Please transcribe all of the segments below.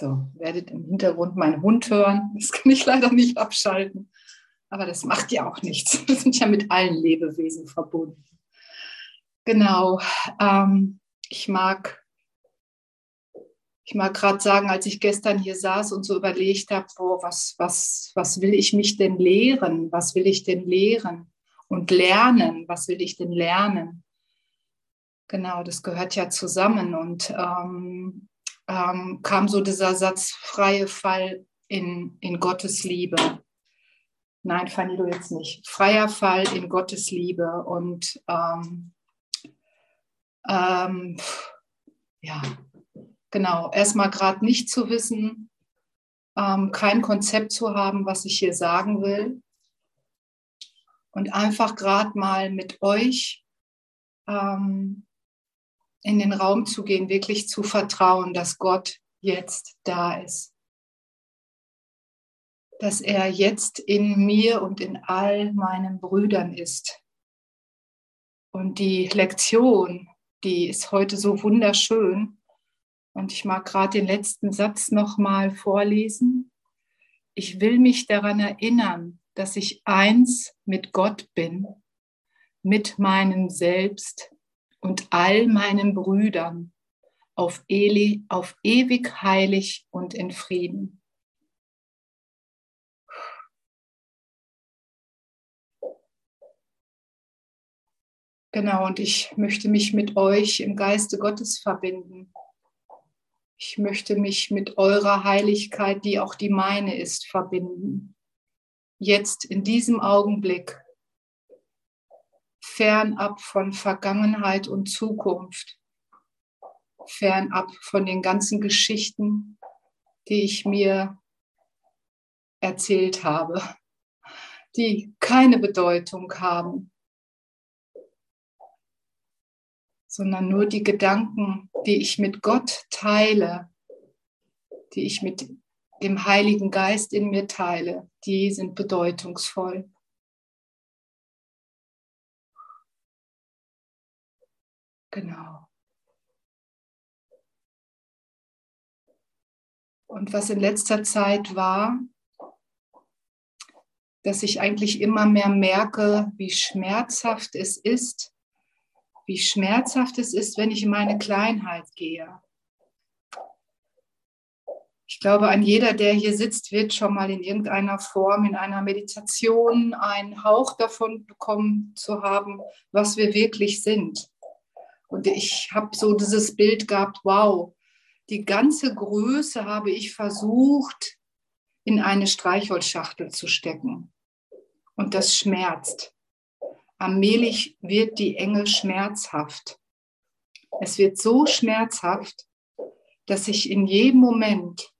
So, werdet im Hintergrund meinen Hund hören. Das kann ich leider nicht abschalten. Aber das macht ja auch nichts. Wir sind ja mit allen Lebewesen verbunden. Genau. Ich mag gerade sagen, als ich gestern hier saß und so überlegt habe, was will ich mich denn lehren? Was will ich denn lehren? Und lernen, was will ich denn lernen? Genau, das gehört ja zusammen. Und kam so dieser Satz, freie Fall in Gottes Liebe. Nein, Fanny, du jetzt nicht. Freier Fall in Gottes Liebe. Und ja, genau, erstmal gerade nicht zu wissen, kein Konzept zu haben, was ich hier sagen will. Und einfach gerade mal mit euch in den Raum zu gehen, wirklich zu vertrauen, dass Gott jetzt da ist. Dass er jetzt in mir und in all meinen Brüdern ist. Und die Lektion, die ist heute so wunderschön. Und ich mag gerade den letzten Satz nochmal vorlesen. Ich will mich daran erinnern, dass ich eins mit Gott bin, mit meinem Selbst und all meinen Brüdern, auf ewig heilig und in Frieden. Genau, und ich möchte mich mit euch im Geiste Gottes verbinden. Ich möchte mich mit eurer Heiligkeit, die auch die meine ist, verbinden. Jetzt in diesem Augenblick, fernab von Vergangenheit und Zukunft, fernab von den ganzen Geschichten, die ich mir erzählt habe, die keine Bedeutung haben, sondern nur die Gedanken, die ich mit Gott teile, die ich mit dem Heiligen Geist in mir teile, die sind bedeutungsvoll. Genau. Und was in letzter Zeit war, dass ich eigentlich immer mehr merke, wie schmerzhaft es ist, wenn ich in meine Kleinheit gehe. Ich glaube, an jeder, der hier sitzt, wird schon mal in irgendeiner Form, in einer Meditation einen Hauch davon bekommen zu haben, was wir wirklich sind. Und ich habe so dieses Bild gehabt, wow, die ganze Größe habe ich versucht, in eine Streichholzschachtel zu stecken. Und das schmerzt. Allmählich wird die Enge schmerzhaft. Es wird so schmerzhaft, dass ich in jedem Moment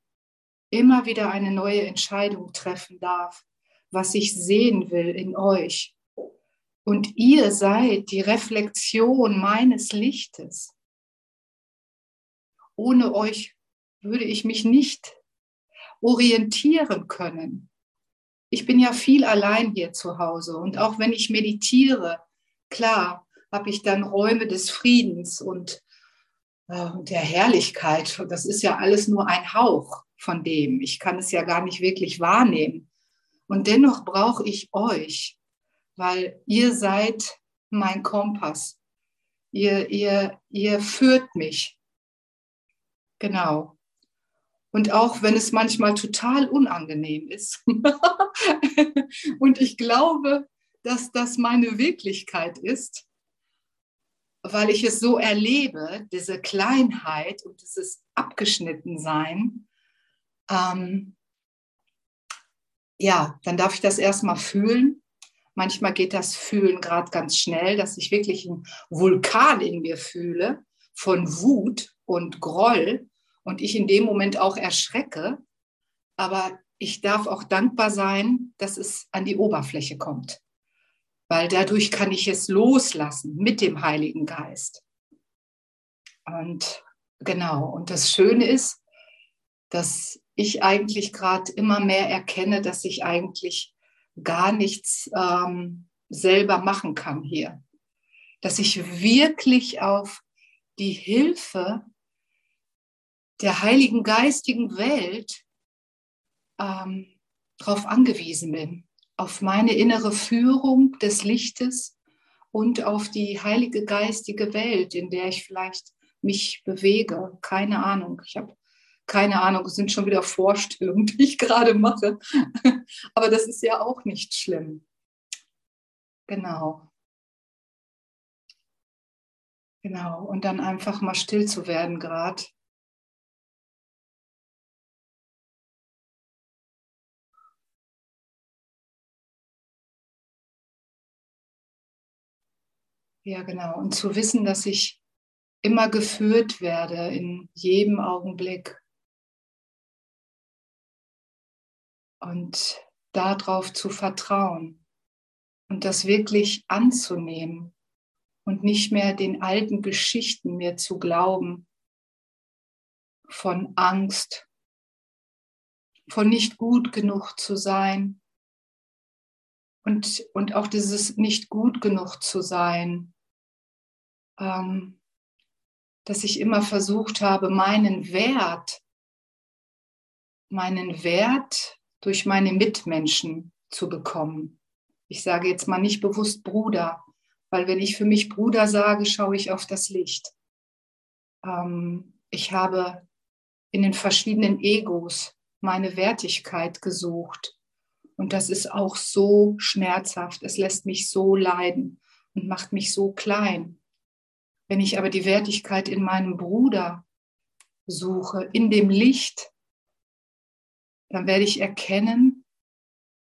immer wieder eine neue Entscheidung treffen darf, was ich sehen will in euch. Und ihr seid die Reflexion meines Lichtes. Ohne euch würde ich mich nicht orientieren können. Ich bin ja viel allein hier zu Hause und auch wenn ich meditiere, klar, habe ich dann Räume des Friedens und der Herrlichkeit. Und das ist ja alles nur ein Hauch von dem. Ich kann es ja gar nicht wirklich wahrnehmen. Und dennoch brauche ich euch, weil ihr seid mein Kompass. Ihr führt mich. Genau. Und auch wenn es manchmal total unangenehm ist. Und ich glaube, dass das meine Wirklichkeit ist, weil ich es so erlebe, diese Kleinheit und dieses Abgeschnittensein. Ja, dann darf ich das erstmal fühlen. Manchmal geht das Fühlen gerade ganz schnell, dass ich wirklich einen Vulkan in mir fühle von Wut und Groll. Und ich in dem Moment auch erschrecke, aber ich darf auch dankbar sein, dass es an die Oberfläche kommt, weil dadurch kann ich es loslassen mit dem Heiligen Geist. Und genau, und das Schöne ist, dass ich eigentlich gerade immer mehr erkenne, dass ich eigentlich gar nichts selber machen kann hier, dass ich wirklich auf die Hilfe der heiligen geistigen Welt darauf angewiesen bin, auf meine innere Führung des Lichtes und auf die heilige geistige Welt, in der ich vielleicht mich bewege. Keine Ahnung, ich habe keine Ahnung, es sind schon wieder Vorstellungen, die ich gerade mache, aber das ist ja auch nicht schlimm. Genau, und dann einfach mal still zu werden gerade. Ja, genau. Und zu wissen, dass ich immer geführt werde in jedem Augenblick. Und darauf zu vertrauen und das wirklich anzunehmen und nicht mehr den alten Geschichten mir zu glauben von Angst, von nicht gut genug zu sein und auch dieses nicht gut genug zu sein, dass ich immer versucht habe, meinen Wert durch meine Mitmenschen zu bekommen. Ich sage jetzt mal nicht bewusst Bruder, weil wenn ich für mich Bruder sage, schaue ich auf das Licht. Ich habe in den verschiedenen Egos meine Wertigkeit gesucht. Und das ist auch so schmerzhaft. Es lässt mich so leiden und macht mich so klein. Wenn ich aber die Wertigkeit in meinem Bruder suche, in dem Licht, dann werde ich erkennen,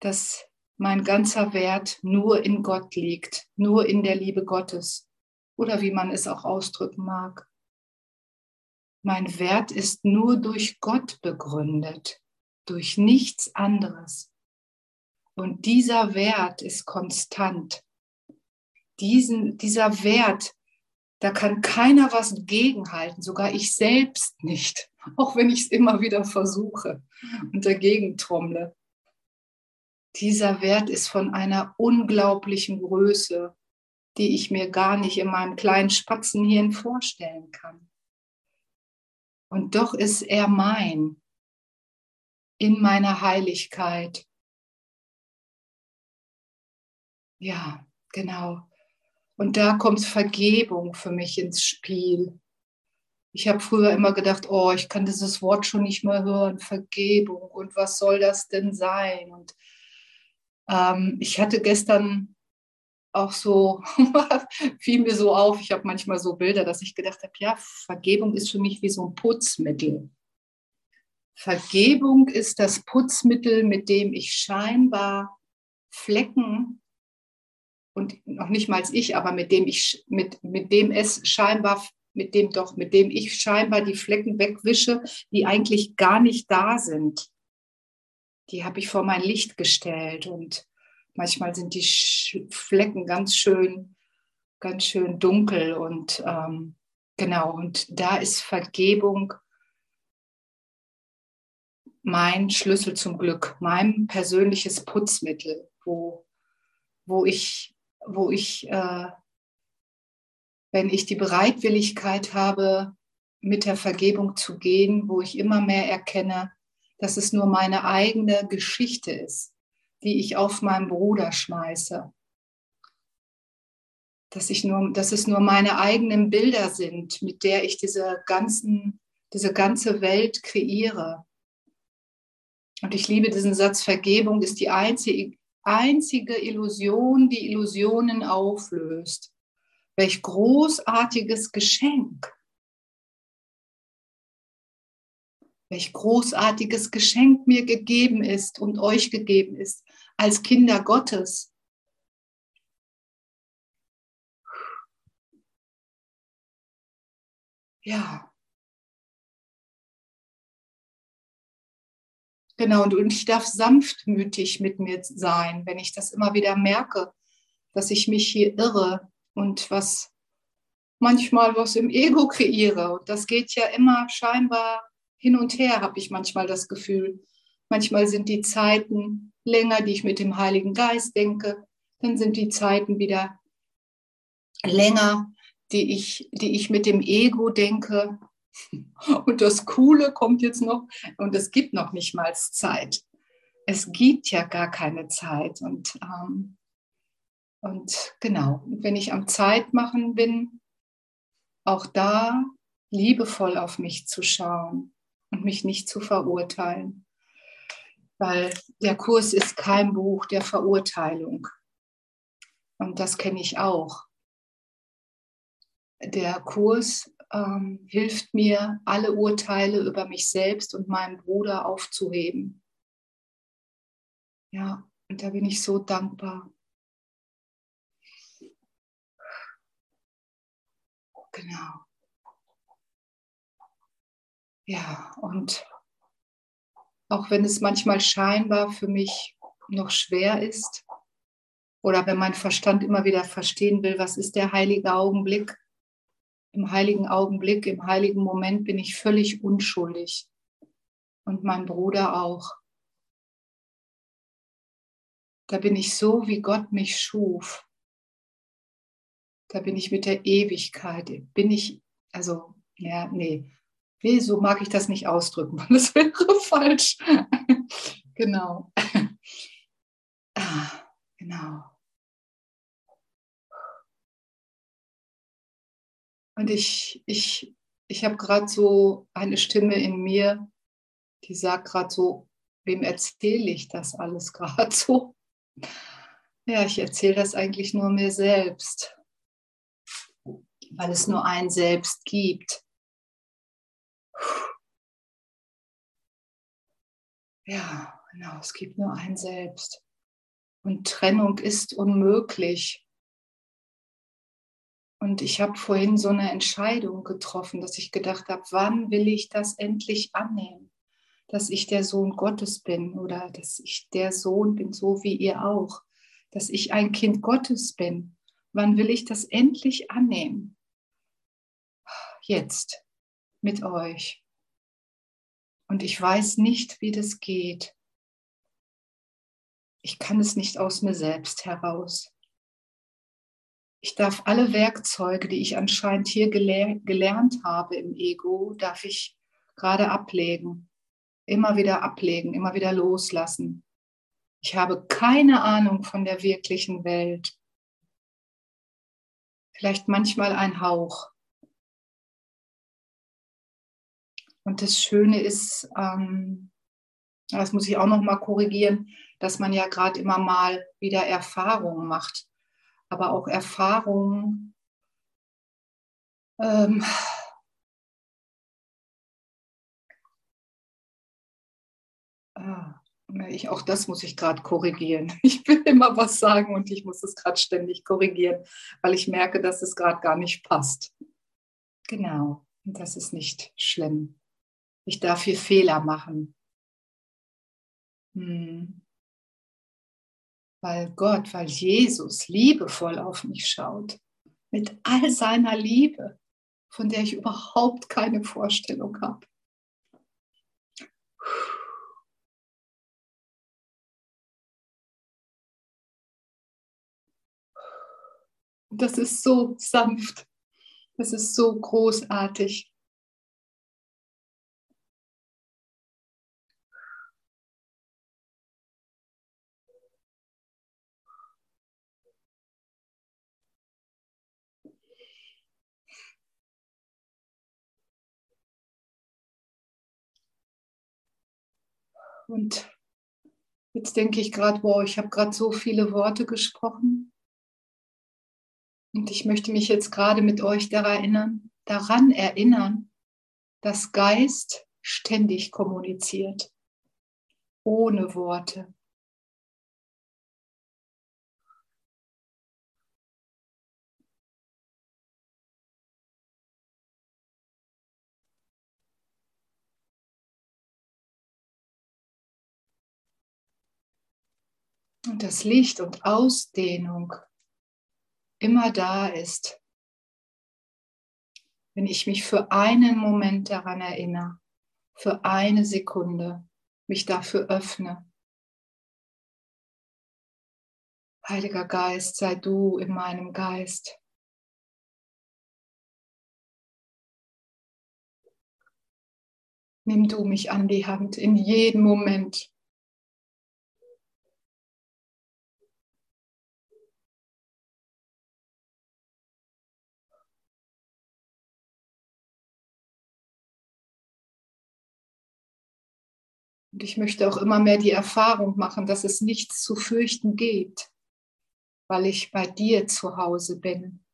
dass mein ganzer Wert nur in Gott liegt, nur in der Liebe Gottes oder wie man es auch ausdrücken mag. Mein Wert ist nur durch Gott begründet, durch nichts anderes. Und dieser Wert ist konstant. Dieser Wert, da kann keiner was gegenhalten, sogar ich selbst nicht, auch wenn ich es immer wieder versuche und dagegen trommle. Dieser Wert ist von einer unglaublichen Größe, die ich mir gar nicht in meinem kleinen Spatzenhirn vorstellen kann. Und doch ist er mein, in meiner Heiligkeit. Ja, genau. Und da kommt Vergebung für mich ins Spiel. Ich habe früher immer gedacht, oh, ich kann dieses Wort schon nicht mehr hören, Vergebung. Und was soll das denn sein? Und ich hatte gestern auch so, fiel mir so auf, ich habe manchmal so Bilder, dass ich gedacht habe, ja, Vergebung ist für mich wie so ein Putzmittel. Vergebung ist das Putzmittel, mit dem ich scheinbar Flecken, und noch nicht mal ich, aber mit dem ich scheinbar die Flecken wegwische, die eigentlich gar nicht da sind. Die habe ich vor mein Licht gestellt und manchmal sind die Flecken ganz schön dunkel und genau. Und da ist Vergebung mein Schlüssel zum Glück, mein persönliches Putzmittel, wo ich wenn ich die Bereitwilligkeit habe, mit der Vergebung zu gehen, wo ich immer mehr erkenne, dass es nur meine eigene Geschichte ist, die ich auf meinen Bruder schmeiße. Dass es nur meine eigenen Bilder sind, mit der ich diese ganze Welt kreiere. Und ich liebe diesen Satz, Vergebung ist die einzige Illusion, die Illusionen auflöst. Welch großartiges Geschenk. Welch großartiges Geschenk mir gegeben ist und euch gegeben ist als Kinder Gottes. Ja. Genau, und ich darf sanftmütig mit mir sein, wenn ich das immer wieder merke, dass ich mich hier irre und manchmal was im Ego kreiere. Und das geht ja immer scheinbar hin und her, habe ich manchmal das Gefühl. Manchmal sind die Zeiten länger, die ich mit dem Heiligen Geist denke. Dann sind die Zeiten wieder länger, die ich mit dem Ego denke. Und das Coole kommt jetzt noch, und es gibt noch nicht mal Zeit. Es gibt ja gar keine Zeit. Und genau, wenn ich am Zeitmachen bin, auch da liebevoll auf mich zu schauen und mich nicht zu verurteilen. Weil der Kurs ist kein Buch der Verurteilung. Und das kenne ich auch. Der Kurs hilft mir, alle Urteile über mich selbst und meinen Bruder aufzuheben. Ja, und da bin ich so dankbar. Genau. Ja, und auch wenn es manchmal scheinbar für mich noch schwer ist oder wenn mein Verstand immer wieder verstehen will, was ist der heilige Augenblick? Im heiligen Augenblick, im heiligen Moment bin ich völlig unschuldig und mein Bruder auch. Da bin ich so, wie Gott mich schuf. Da bin ich mit der Ewigkeit, so mag ich das nicht ausdrücken, weil das wäre falsch. Genau. Genau. Und ich habe gerade so eine Stimme in mir, die sagt gerade so, wem erzähle ich das alles gerade so? Ja, ich erzähle das eigentlich nur mir selbst, weil es nur ein Selbst gibt. Ja, genau, es gibt nur ein Selbst. Und Trennung ist unmöglich. Und ich habe vorhin so eine Entscheidung getroffen, dass ich gedacht habe, wann will ich das endlich annehmen? Dass ich der Sohn Gottes bin oder dass ich der Sohn bin, so wie ihr auch. Dass ich ein Kind Gottes bin. Wann will ich das endlich annehmen? Jetzt, mit euch. Und ich weiß nicht, wie das geht. Ich kann es nicht aus mir selbst heraus. Ich darf alle Werkzeuge, die ich anscheinend hier gelernt habe im Ego, darf ich gerade ablegen. Immer wieder ablegen, immer wieder loslassen. Ich habe keine Ahnung von der wirklichen Welt. Vielleicht manchmal ein Hauch. Und das Schöne ist, das muss ich auch noch mal korrigieren, dass man ja gerade immer mal wieder Erfahrungen macht. Aber auch Erfahrungen, auch das muss ich gerade korrigieren. Ich will immer was sagen und ich muss es gerade ständig korrigieren, weil ich merke, dass es gerade gar nicht passt. Genau, und das ist nicht schlimm. Ich darf hier Fehler machen. Weil Jesus liebevoll auf mich schaut, mit all seiner Liebe, von der ich überhaupt keine Vorstellung habe. Das ist so sanft, das ist so großartig. Und jetzt denke ich gerade, wow, ich habe gerade so viele Worte gesprochen. Und ich möchte mich jetzt gerade mit euch daran erinnern, dass Geist ständig kommuniziert, ohne Worte. Und das Licht und Ausdehnung immer da ist, wenn ich mich für einen Moment daran erinnere, für eine Sekunde mich dafür öffne. Heiliger Geist, sei du in meinem Geist. Nimm du mich an die Hand in jedem Moment. Und ich möchte auch immer mehr die Erfahrung machen, dass es nichts zu fürchten gibt, weil ich bei dir zu Hause bin.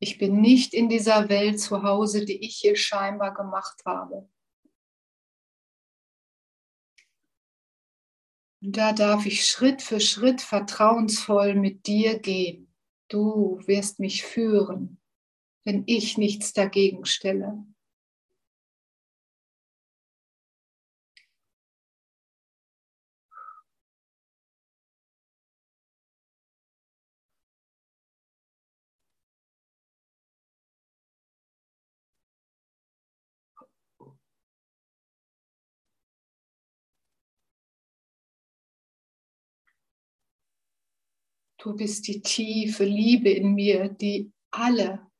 Ich bin nicht in dieser Welt zu Hause, die ich hier scheinbar gemacht habe. Und da darf ich Schritt für Schritt vertrauensvoll mit dir gehen. Du wirst mich führen, wenn ich nichts dagegen stelle. Du bist die tiefe Liebe in mir, die alle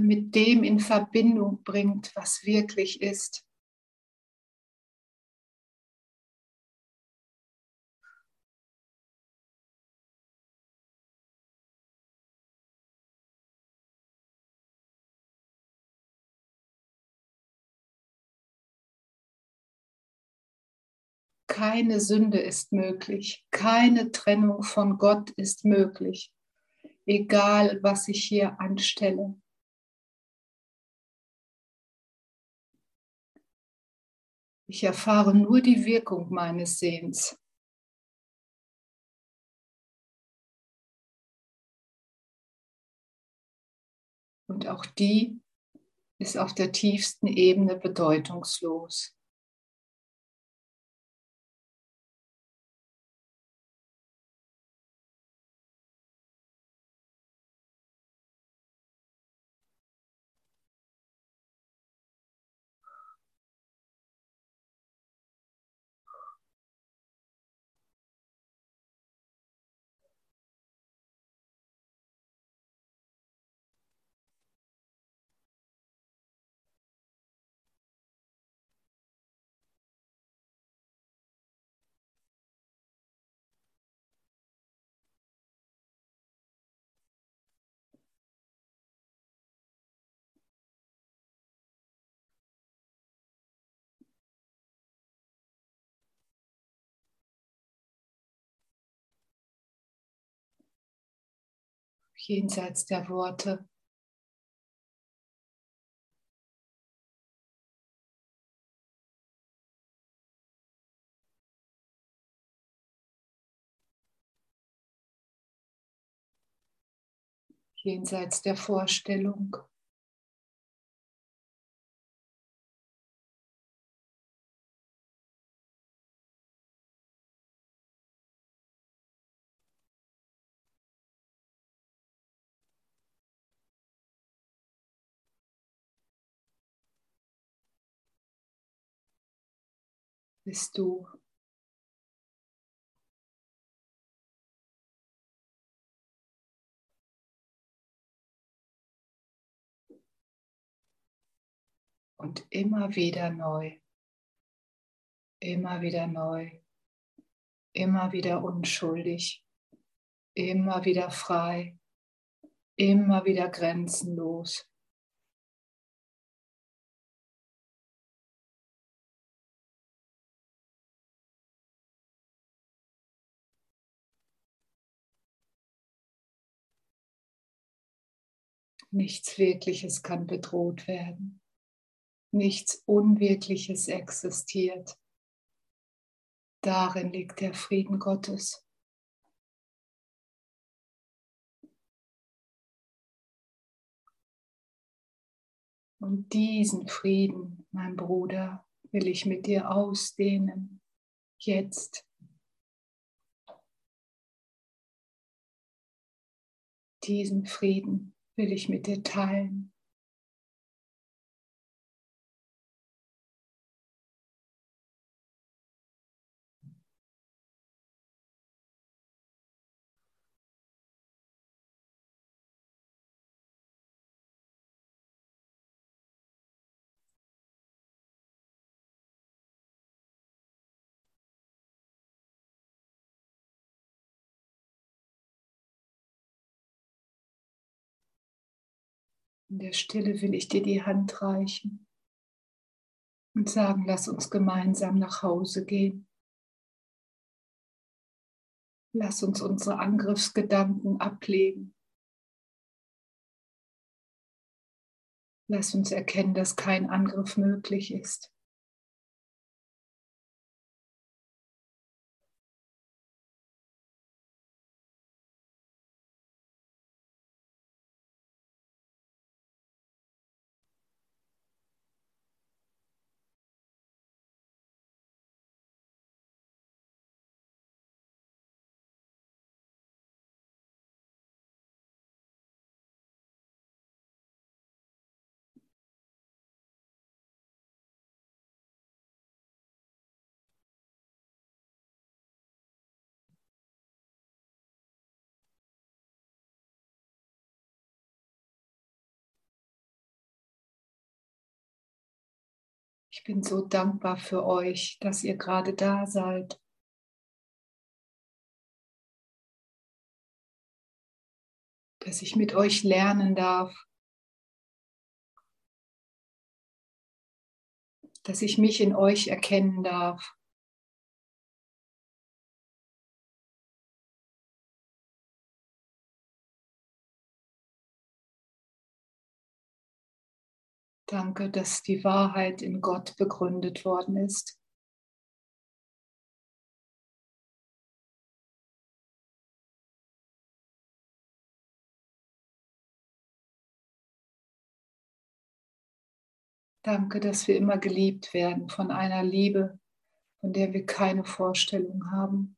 mit dem in Verbindung bringt, was wirklich ist. Keine Sünde ist möglich, keine Trennung von Gott ist möglich, egal was ich hier anstelle. Ich erfahre nur die Wirkung meines Sehens. Und auch die ist auf der tiefsten Ebene bedeutungslos. Jenseits der Worte. Jenseits der Vorstellung. Bist du. Und immer wieder neu, immer wieder neu, immer wieder unschuldig, immer wieder frei, immer wieder grenzenlos. Nichts Wirkliches kann bedroht werden. Nichts Unwirkliches existiert. Darin liegt der Frieden Gottes. Und diesen Frieden, mein Bruder, will ich mit dir ausdehnen. Jetzt. Diesen Frieden will ich mit dir teilen. In der Stille will ich dir die Hand reichen und sagen, lass uns gemeinsam nach Hause gehen. Lass uns unsere Angriffsgedanken ablegen. Lass uns erkennen, dass kein Angriff möglich ist. Ich bin so dankbar für euch, dass ihr gerade da seid. Dass ich mit euch lernen darf. Dass ich mich in euch erkennen darf. Danke, dass die Wahrheit in Gott begründet worden ist. Danke, dass wir immer geliebt werden von einer Liebe, von der wir keine Vorstellung haben.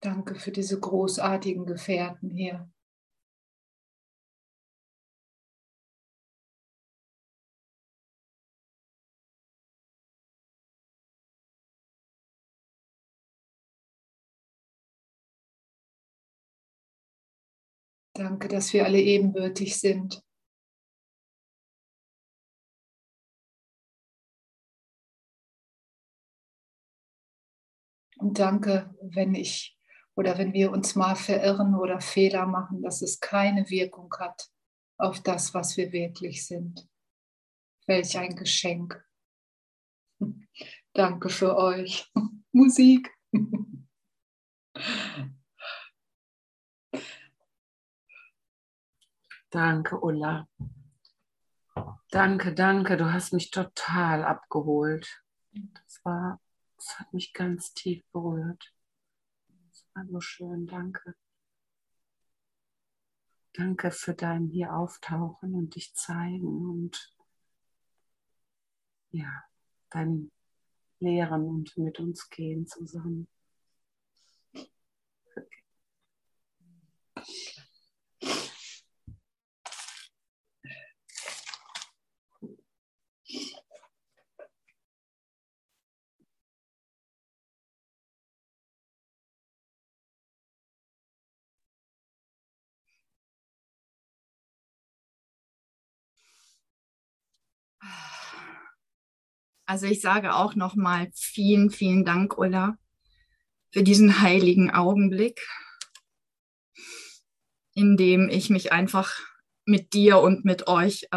Danke für diese großartigen Gefährten hier. Danke, dass wir alle ebenbürtig sind. Und danke, wenn wir uns mal verirren oder Fehler machen, dass es keine Wirkung hat auf das, was wir wirklich sind. Welch ein Geschenk. Danke für euch. Musik. Danke, Ulla. Danke. Du hast mich total abgeholt. Das hat mich ganz tief berührt. Also schön, danke. Danke für dein hier Auftauchen und dich zeigen und ja, dein Lehren und mit uns gehen zusammen. Also ich sage auch nochmal vielen, vielen Dank, Ulla, für diesen heiligen Augenblick, in dem ich mich einfach mit dir und mit euch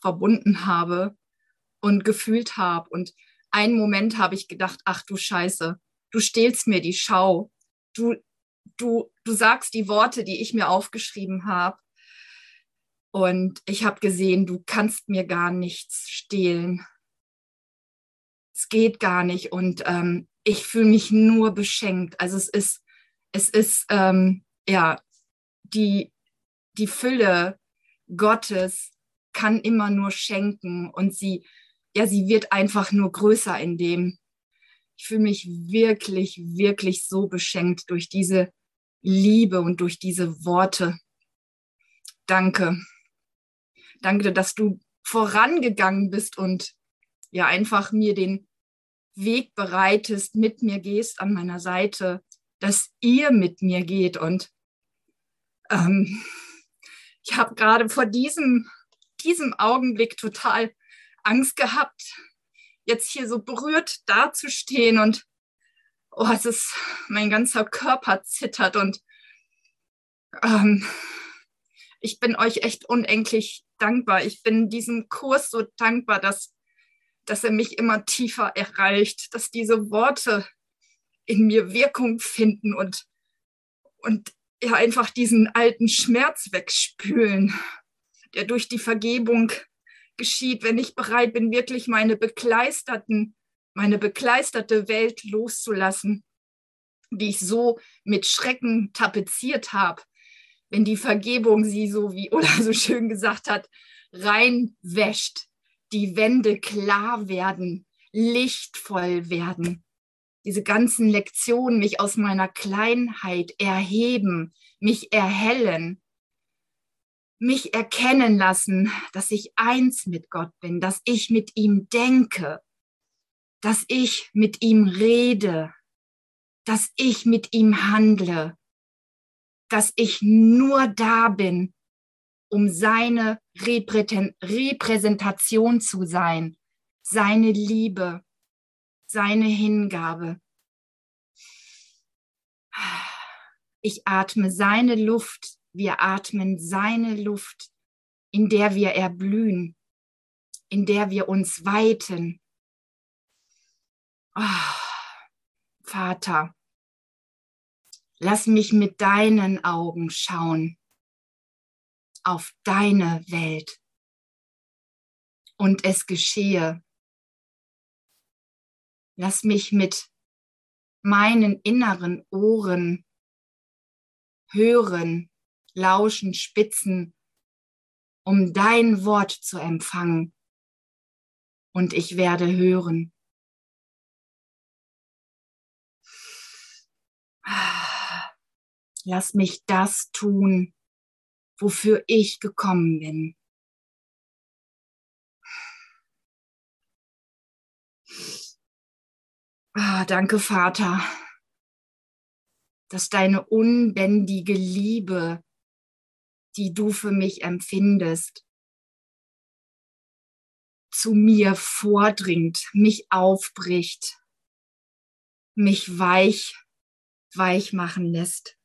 verbunden habe und gefühlt habe. Und einen Moment habe ich gedacht, ach du Scheiße, du stehlst mir die Schau. Du sagst die Worte, die ich mir aufgeschrieben habe. Und ich habe gesehen, du kannst mir gar nichts stehlen. Es geht gar nicht und ich fühle mich nur beschenkt. Also es ist die Fülle Gottes kann immer nur schenken und sie wird einfach nur größer in dem. Ich fühle mich wirklich, wirklich so beschenkt durch diese Liebe und durch diese Worte. Danke. Danke, dass du vorangegangen bist und ja, einfach mir den Weg bereitest, mit mir gehst, an meiner Seite dass ihr mit mir geht. Und ich habe gerade vor diesem Augenblick total Angst gehabt, jetzt hier so berührt dazustehen und es ist, mein ganzer Körper zittert und ich bin euch echt unendlich dankbar. Ich bin diesem Kurs so dankbar, dass er mich immer tiefer erreicht, dass diese Worte in mir Wirkung finden und ja, einfach diesen alten Schmerz wegspülen, der durch die Vergebung geschieht, wenn ich bereit bin, wirklich meine bekleisterte Welt loszulassen, die ich so mit Schrecken tapeziert habe, wenn die Vergebung sie, so wie Ola so schön gesagt hat, reinwäscht, die Wände klar werden, lichtvoll werden. Diese ganzen Lektionen, mich aus meiner Kleinheit erheben, mich erhellen, mich erkennen lassen, dass ich eins mit Gott bin, dass ich mit ihm denke, dass ich mit ihm rede, dass ich mit ihm handle, dass ich nur da bin, um seine Repräsentation zu sein, seine Liebe, seine Hingabe. Ich atme seine Luft, wir atmen seine Luft, in der wir erblühen, in der wir uns weiten. Oh, Vater, lass mich mit deinen Augen schauen auf deine Welt und es geschehe. Lass mich mit meinen inneren Ohren hören, lauschen, spitzen, um dein Wort zu empfangen. Und ich werde hören. Lass mich das tun, wofür ich gekommen bin. Danke, Vater, dass deine unbändige Liebe, die du für mich empfindest, zu mir vordringt, mich aufbricht, mich weich machen lässt.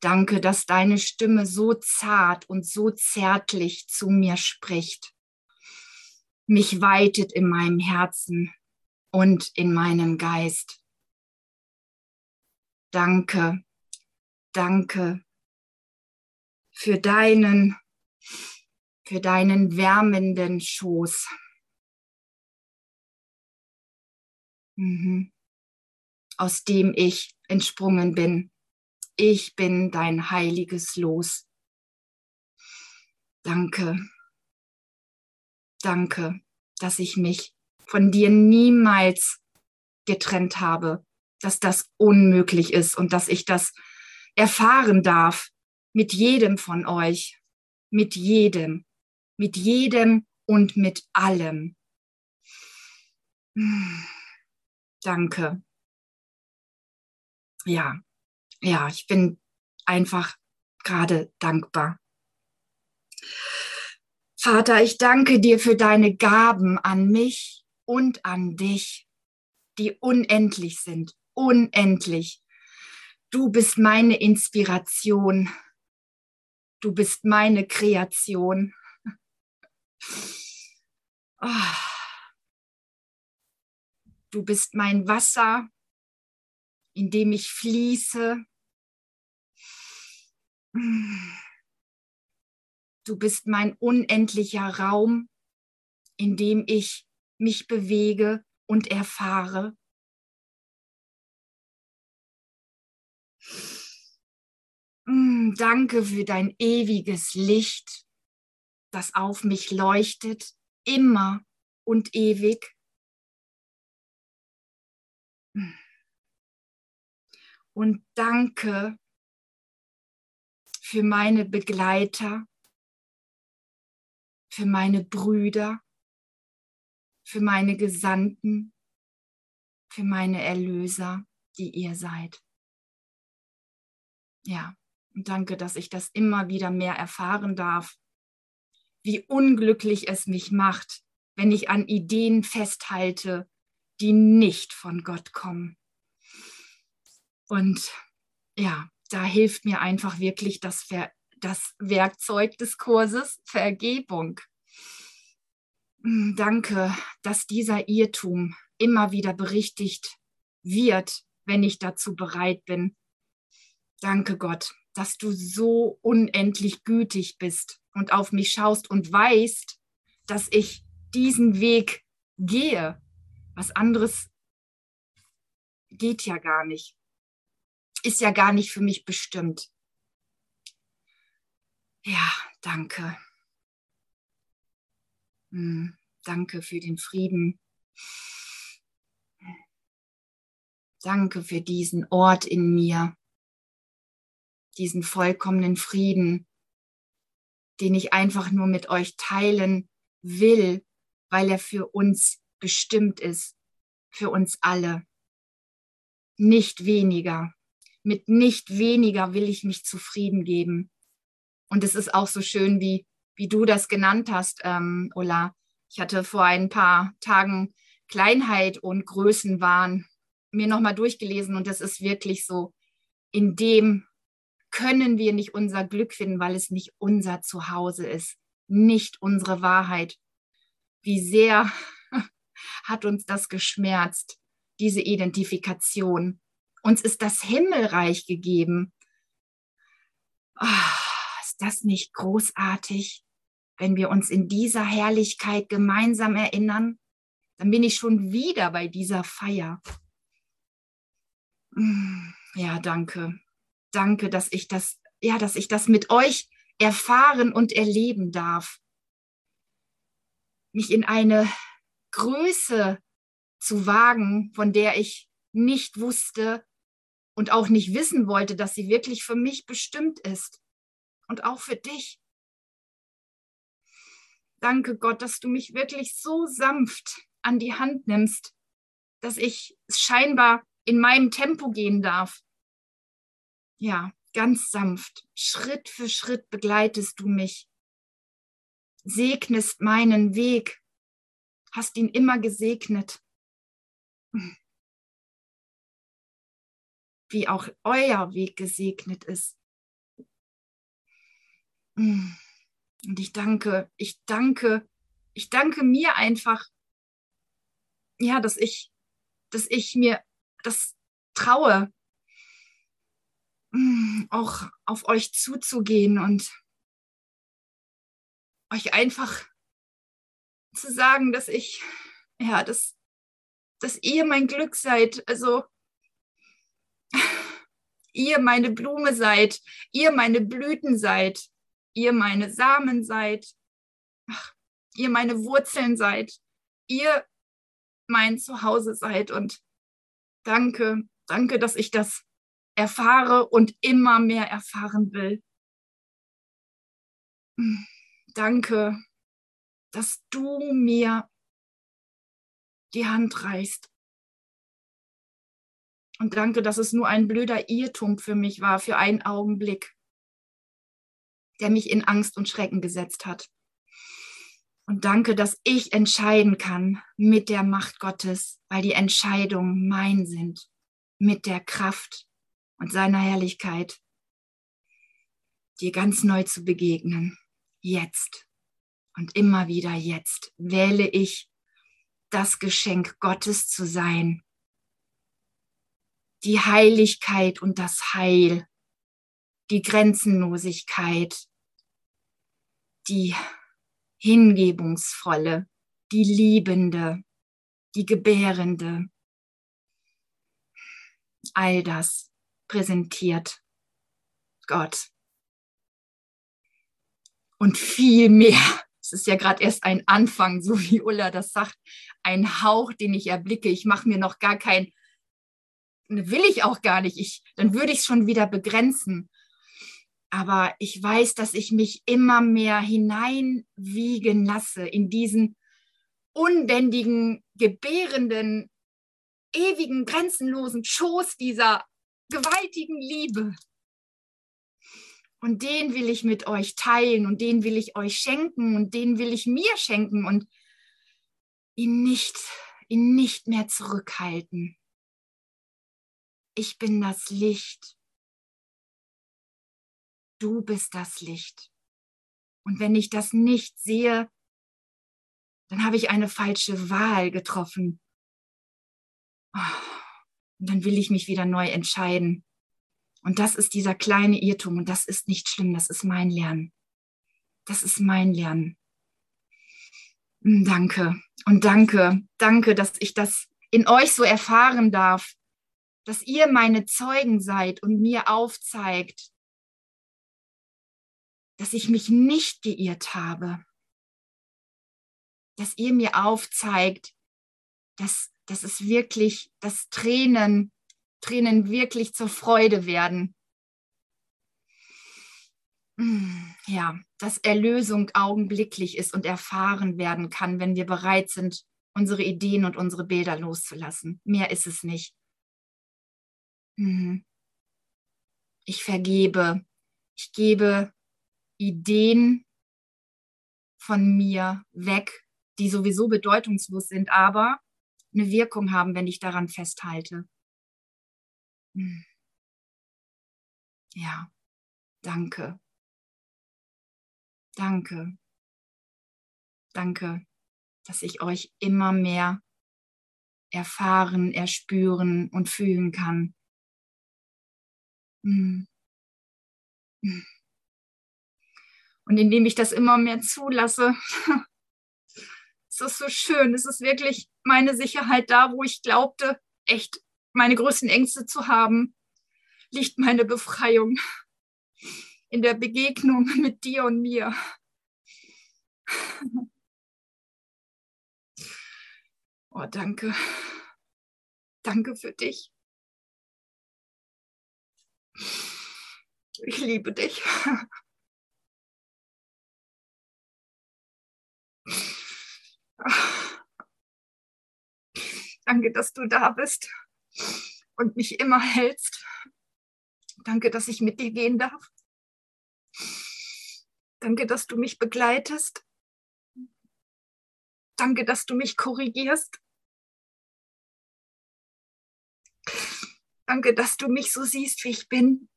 Danke, dass deine Stimme so zart und so zärtlich zu mir spricht, mich weitet in meinem Herzen und in meinem Geist. Danke für deinen wärmenden Schoß. Aus dem ich entsprungen bin. Ich bin dein heiliges Los. Danke, dass ich mich von dir niemals getrennt habe, dass das unmöglich ist und dass ich das erfahren darf mit jedem von euch, mit jedem und mit allem. Danke. Ja, ich bin einfach gerade dankbar. Vater, ich danke dir für deine Gaben an mich und an dich, die unendlich sind, unendlich. Du bist meine Inspiration, du bist meine Kreation. Du bist mein Wasser, in dem ich fließe. Du bist mein unendlicher Raum, in dem ich mich bewege und erfahre. Danke für dein ewiges Licht, das auf mich leuchtet, immer und ewig. Und danke für meine Begleiter, für meine Brüder, für meine Gesandten, für meine Erlöser, die ihr seid. Ja, und danke, dass ich das immer wieder mehr erfahren darf, wie unglücklich es mich macht, wenn ich an Ideen festhalte, die nicht von Gott kommen. Und ja, da hilft mir einfach wirklich das Werkzeug des Kurses, Vergebung. Danke, dass dieser Irrtum immer wieder berichtigt wird, wenn ich dazu bereit bin. Danke Gott, dass du so unendlich gütig bist und auf mich schaust und weißt, dass ich diesen Weg gehe. Was anderes geht ja gar nicht. Ist ja gar nicht für mich bestimmt. Ja, danke. Danke für den Frieden. Danke für diesen Ort in mir, diesen vollkommenen Frieden, den ich einfach nur mit euch teilen will, weil er für uns bestimmt ist, für uns alle. Nicht weniger. Mit nicht weniger will ich mich zufrieden geben. Und es ist auch so schön, wie du das genannt hast, Ola. Ich hatte vor ein paar Tagen Kleinheit und Größenwahn mir nochmal durchgelesen und das ist wirklich so, in dem können wir nicht unser Glück finden, weil es nicht unser Zuhause ist, nicht unsere Wahrheit. Wie sehr hat uns das geschmerzt, diese Identifikation. Uns ist das Himmelreich gegeben. Oh, ist das nicht großartig? Wenn wir uns in dieser Herrlichkeit gemeinsam erinnern, dann bin ich schon wieder bei dieser Feier. Ja, danke. Danke, dass ich das mit euch erfahren und erleben darf. Mich in eine Größe zu wagen, von der ich nicht wusste und auch nicht wissen wollte, dass sie wirklich für mich bestimmt ist und auch für dich. Danke Gott, dass du mich wirklich so sanft an die Hand nimmst, dass ich scheinbar in meinem Tempo gehen darf. Ja, ganz sanft, Schritt für Schritt begleitest du mich, segnest meinen Weg, hast ihn immer gesegnet. Wie auch euer Weg gesegnet ist. Und ich danke mir einfach, ja, dass ich mir das traue, auch auf euch zuzugehen und euch einfach zu sagen, dass ihr mein Glück seid, also ihr meine Blume seid, ihr meine Blüten seid, ihr meine Samen seid, ihr meine Wurzeln seid, ihr mein Zuhause seid. Und danke, dass ich das erfahre und immer mehr erfahren will. Danke, dass du mir die Hand reichst. Und danke, dass es nur ein blöder Irrtum für mich war, für einen Augenblick, der mich in Angst und Schrecken gesetzt hat. Und danke, dass ich entscheiden kann mit der Macht Gottes, weil die Entscheidungen mein sind, mit der Kraft und seiner Herrlichkeit, dir ganz neu zu begegnen. Jetzt und immer wieder jetzt wähle ich, das Geschenk Gottes zu sein. Die Heiligkeit und das Heil, die Grenzenlosigkeit, die Hingebungsvolle, die Liebende, die Gebärende. All das präsentiert Gott. Und viel mehr. Es ist ja gerade erst ein Anfang, so wie Ulla das sagt, ein Hauch, den ich erblicke. Ich mache mir noch gar kein will ich auch gar nicht, dann würde ich es schon wieder begrenzen. Aber ich weiß, dass ich mich immer mehr hineinwiegen lasse in diesen unbändigen, gebärenden, ewigen, grenzenlosen Schoß dieser gewaltigen Liebe. Und den will ich mit euch teilen und den will ich euch schenken und den will ich mir schenken und ihn nicht mehr zurückhalten. Ich bin das Licht. Du bist das Licht. Und wenn ich das nicht sehe, dann habe ich eine falsche Wahl getroffen. Und dann will ich mich wieder neu entscheiden. Und das ist dieser kleine Irrtum und das ist nicht schlimm, das ist mein Lernen. Das ist mein Lernen. Danke und danke, dass ich das in euch so erfahren darf, dass ihr meine Zeugen seid und mir aufzeigt, dass ich mich nicht geirrt habe, dass ihr mir aufzeigt, dass es wirklich, dass Tränen wirklich zur Freude werden. Ja, dass Erlösung augenblicklich ist und erfahren werden kann, wenn wir bereit sind, unsere Ideen und unsere Bilder loszulassen. Mehr ist es nicht. Ich vergebe. Ich gebe Ideen von mir weg, die sowieso bedeutungslos sind, aber eine Wirkung haben, wenn ich daran festhalte. Ja, danke. Danke, dass ich euch immer mehr erfahren, erspüren und fühlen kann. Und indem ich das immer mehr zulasse, ist das so schön. Es ist wirklich meine Sicherheit da, wo ich glaubte, echt meine größten Ängste zu haben, liegt meine Befreiung. In der Begegnung mit dir und mir. Oh, danke. Danke für dich. Ich liebe dich. Danke, dass du da bist und mich immer hältst. Danke, dass ich mit dir gehen darf. Danke, dass du mich begleitest. Danke, dass du mich korrigierst. Danke, dass du mich so siehst, wie ich bin.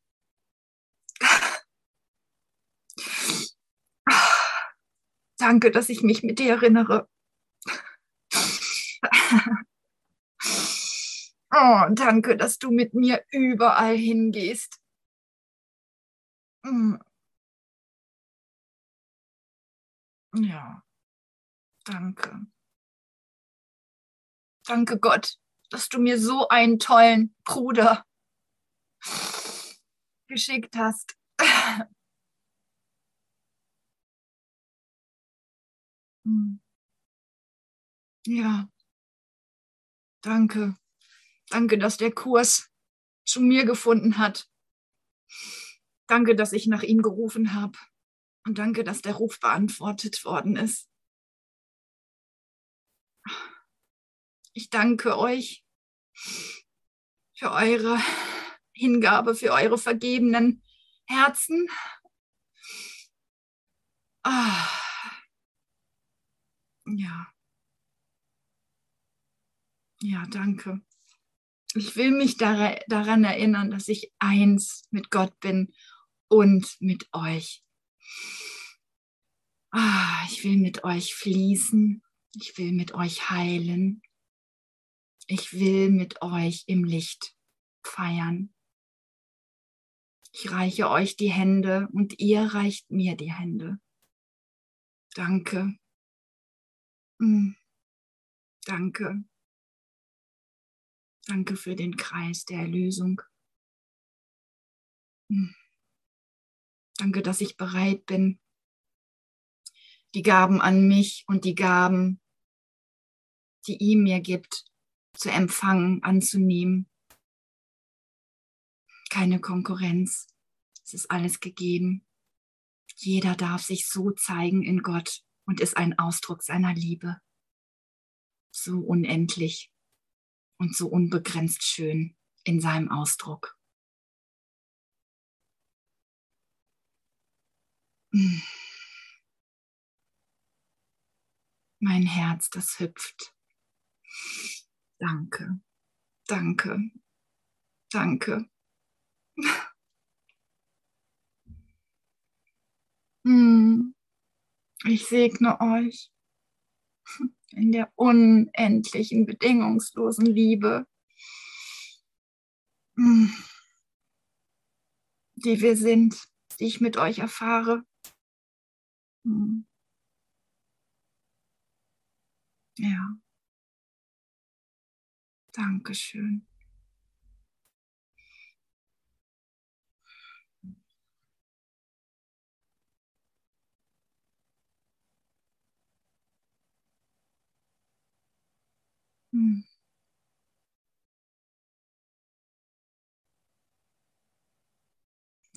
Danke, dass ich mich mit dir erinnere. Oh, danke, dass du mit mir überall hingehst. Ja, danke. Danke Gott, dass du mir so einen tollen Bruder geschickt hast. Ja, danke. Danke, dass der Kurs zu mir gefunden hat. Danke, dass ich nach ihm gerufen habe. Und danke, dass der Ruf beantwortet worden ist. Ich danke euch für eure Hingabe, für eure vergebenen Herzen. Ja, danke. Ich will mich daran erinnern, dass ich eins mit Gott bin und mit euch. Ich will mit euch fließen, ich will mit euch heilen, ich will mit euch im Licht feiern. Ich reiche euch die Hände und ihr reicht mir die Hände. Danke. Danke. Danke für den Kreis der Erlösung. Danke, dass ich bereit bin, die Gaben an mich und die Gaben, die ihr mir gibt, zu empfangen, anzunehmen. Keine Konkurrenz, es ist alles gegeben. Jeder darf sich so zeigen in Gott und ist ein Ausdruck seiner Liebe. So unendlich und so unbegrenzt schön in seinem Ausdruck. Mein Herz, das hüpft. Danke, danke, danke. Ich segne euch in der unendlichen, bedingungslosen Liebe, die wir sind, die ich mit euch erfahre. Ja. Dankeschön.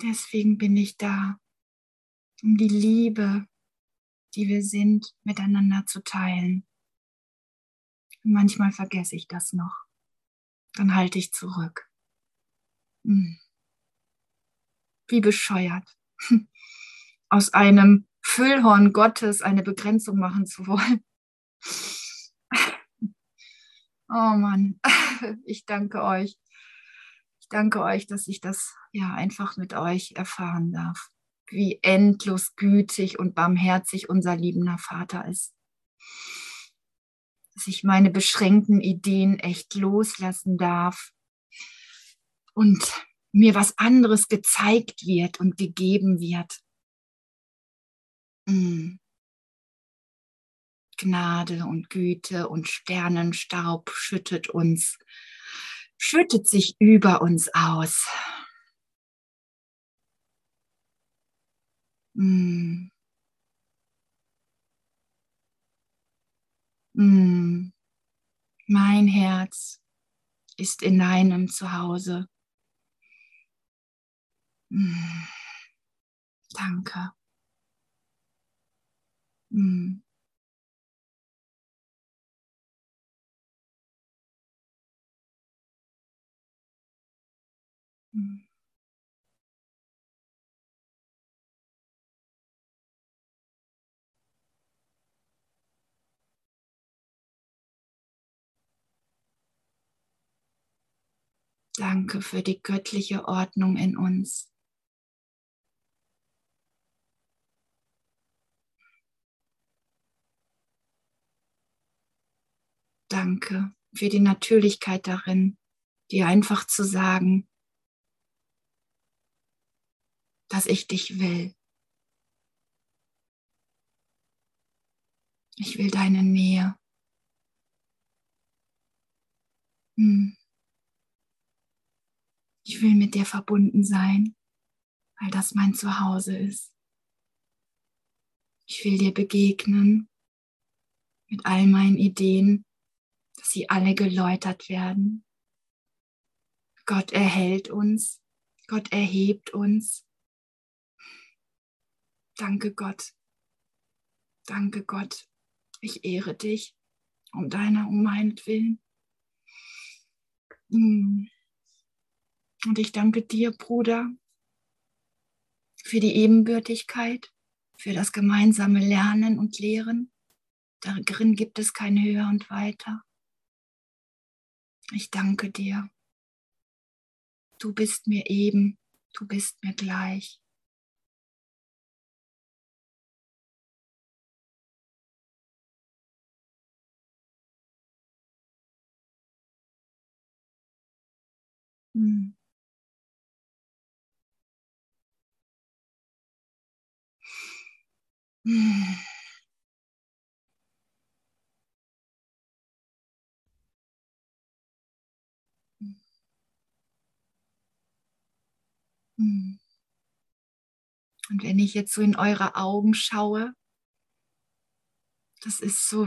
Deswegen bin ich da, um die Liebe, die wir sind, miteinander zu teilen. Und manchmal vergesse ich das noch. Dann halte ich zurück. Wie bescheuert, aus einem Füllhorn Gottes eine Begrenzung machen zu wollen. Oh Mann, ich danke euch. Ich danke euch, dass ich das ja einfach mit euch erfahren darf, wie endlos gütig und barmherzig unser liebender Vater ist. Dass ich meine beschränkten Ideen echt loslassen darf und mir was anderes gezeigt wird und gegeben wird. Gnade und Güte und Sternenstaub schüttet sich über uns aus. Mein Herz ist in deinem Zuhause. Danke. Danke für die göttliche Ordnung in uns. Danke für die Natürlichkeit darin, dir einfach zu sagen, dass ich dich will. Ich will deine Nähe. Ich will mit dir verbunden sein, weil das mein Zuhause ist. Ich will dir begegnen mit all meinen Ideen, dass sie alle geläutert werden. Gott erhält uns, Gott erhebt uns. Danke Gott, danke Gott. Ich ehre dich um meinetwillen. Und ich danke dir, Bruder, für die Ebenbürtigkeit, für das gemeinsame Lernen und Lehren. Darin gibt es kein Höher und Weiter. Ich danke dir. Du bist mir eben, du bist mir gleich. Und wenn ich jetzt so in eure Augen schaue, das ist so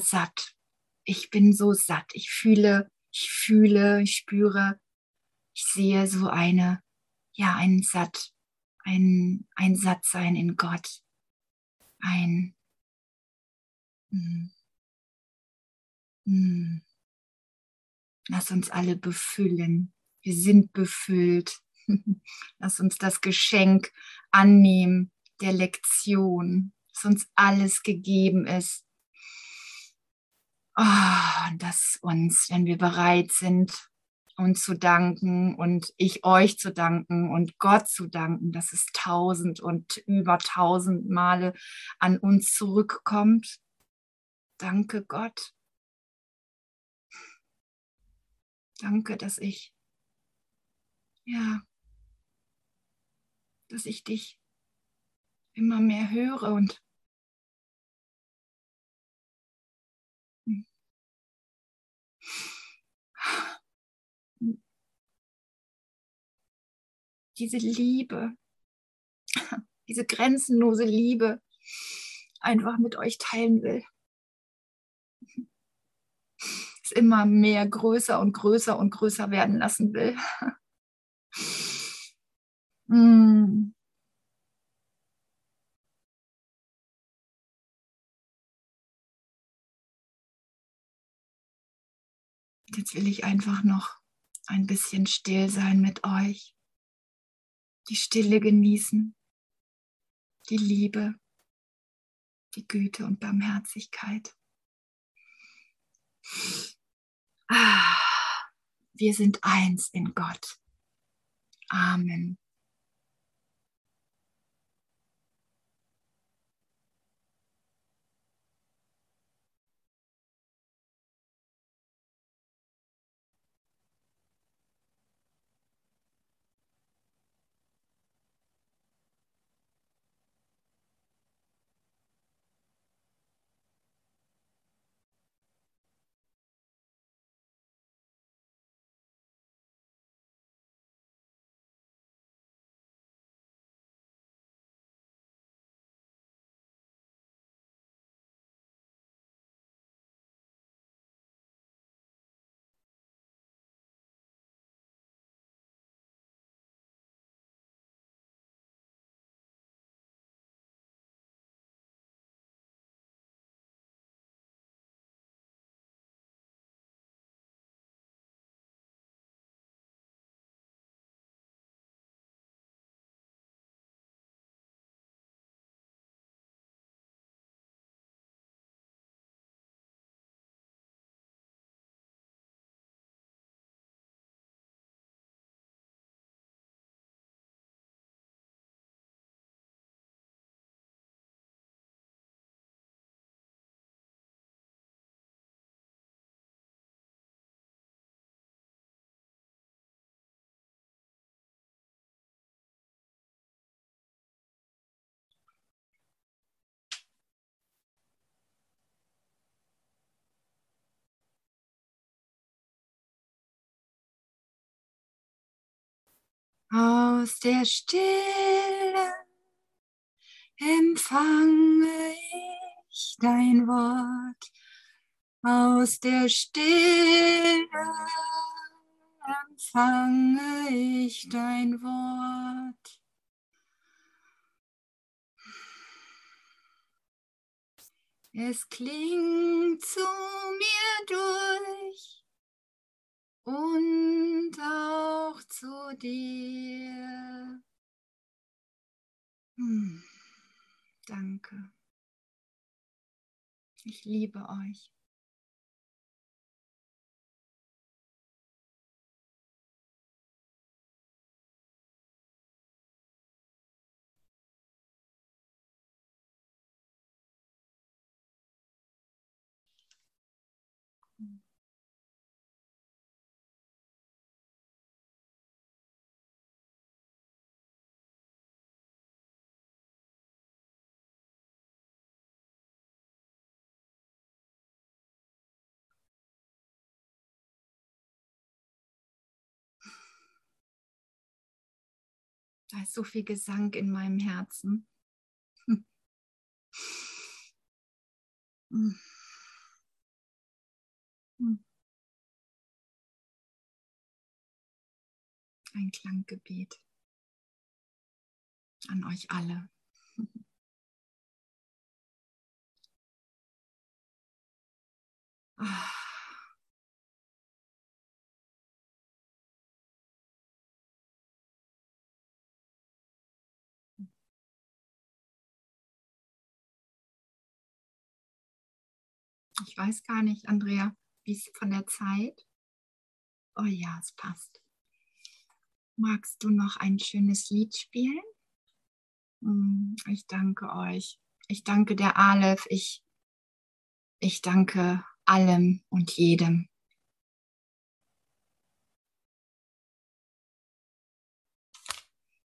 satt. Ich bin so satt. Ich spüre, ich sehe so ein Sattsein in Gott, Lass uns alle befüllen. Wir sind befüllt. Lass uns das Geschenk annehmen der Lektion, dass uns alles gegeben ist. Oh, dass uns, wenn wir bereit sind, uns zu danken und ich euch zu danken und Gott zu danken, dass es 1000 und über 1000 Male an uns zurückkommt. Danke, Gott. Danke, dass ich dich immer mehr höre und diese Liebe, diese grenzenlose Liebe einfach mit euch teilen will. Es immer mehr größer und größer und größer werden lassen will. Jetzt will ich einfach noch ein bisschen still sein mit euch. Die Stille genießen, die Liebe, die Güte und Barmherzigkeit. Wir sind eins in Gott. Amen. Aus der Stille empfange ich dein Wort. Aus der Stille empfange ich dein Wort. Es klingt zu mir durch. Und auch zu dir. Danke. Ich liebe euch. Da ist so viel Gesang in meinem Herzen. Ein Klanggebet an euch alle. Ich weiß gar nicht, Andrea, wie es von der Zeit. Oh ja, es passt. Magst du noch ein schönes Lied spielen? Ich danke euch. Ich danke der Aleph. Ich danke allem und jedem.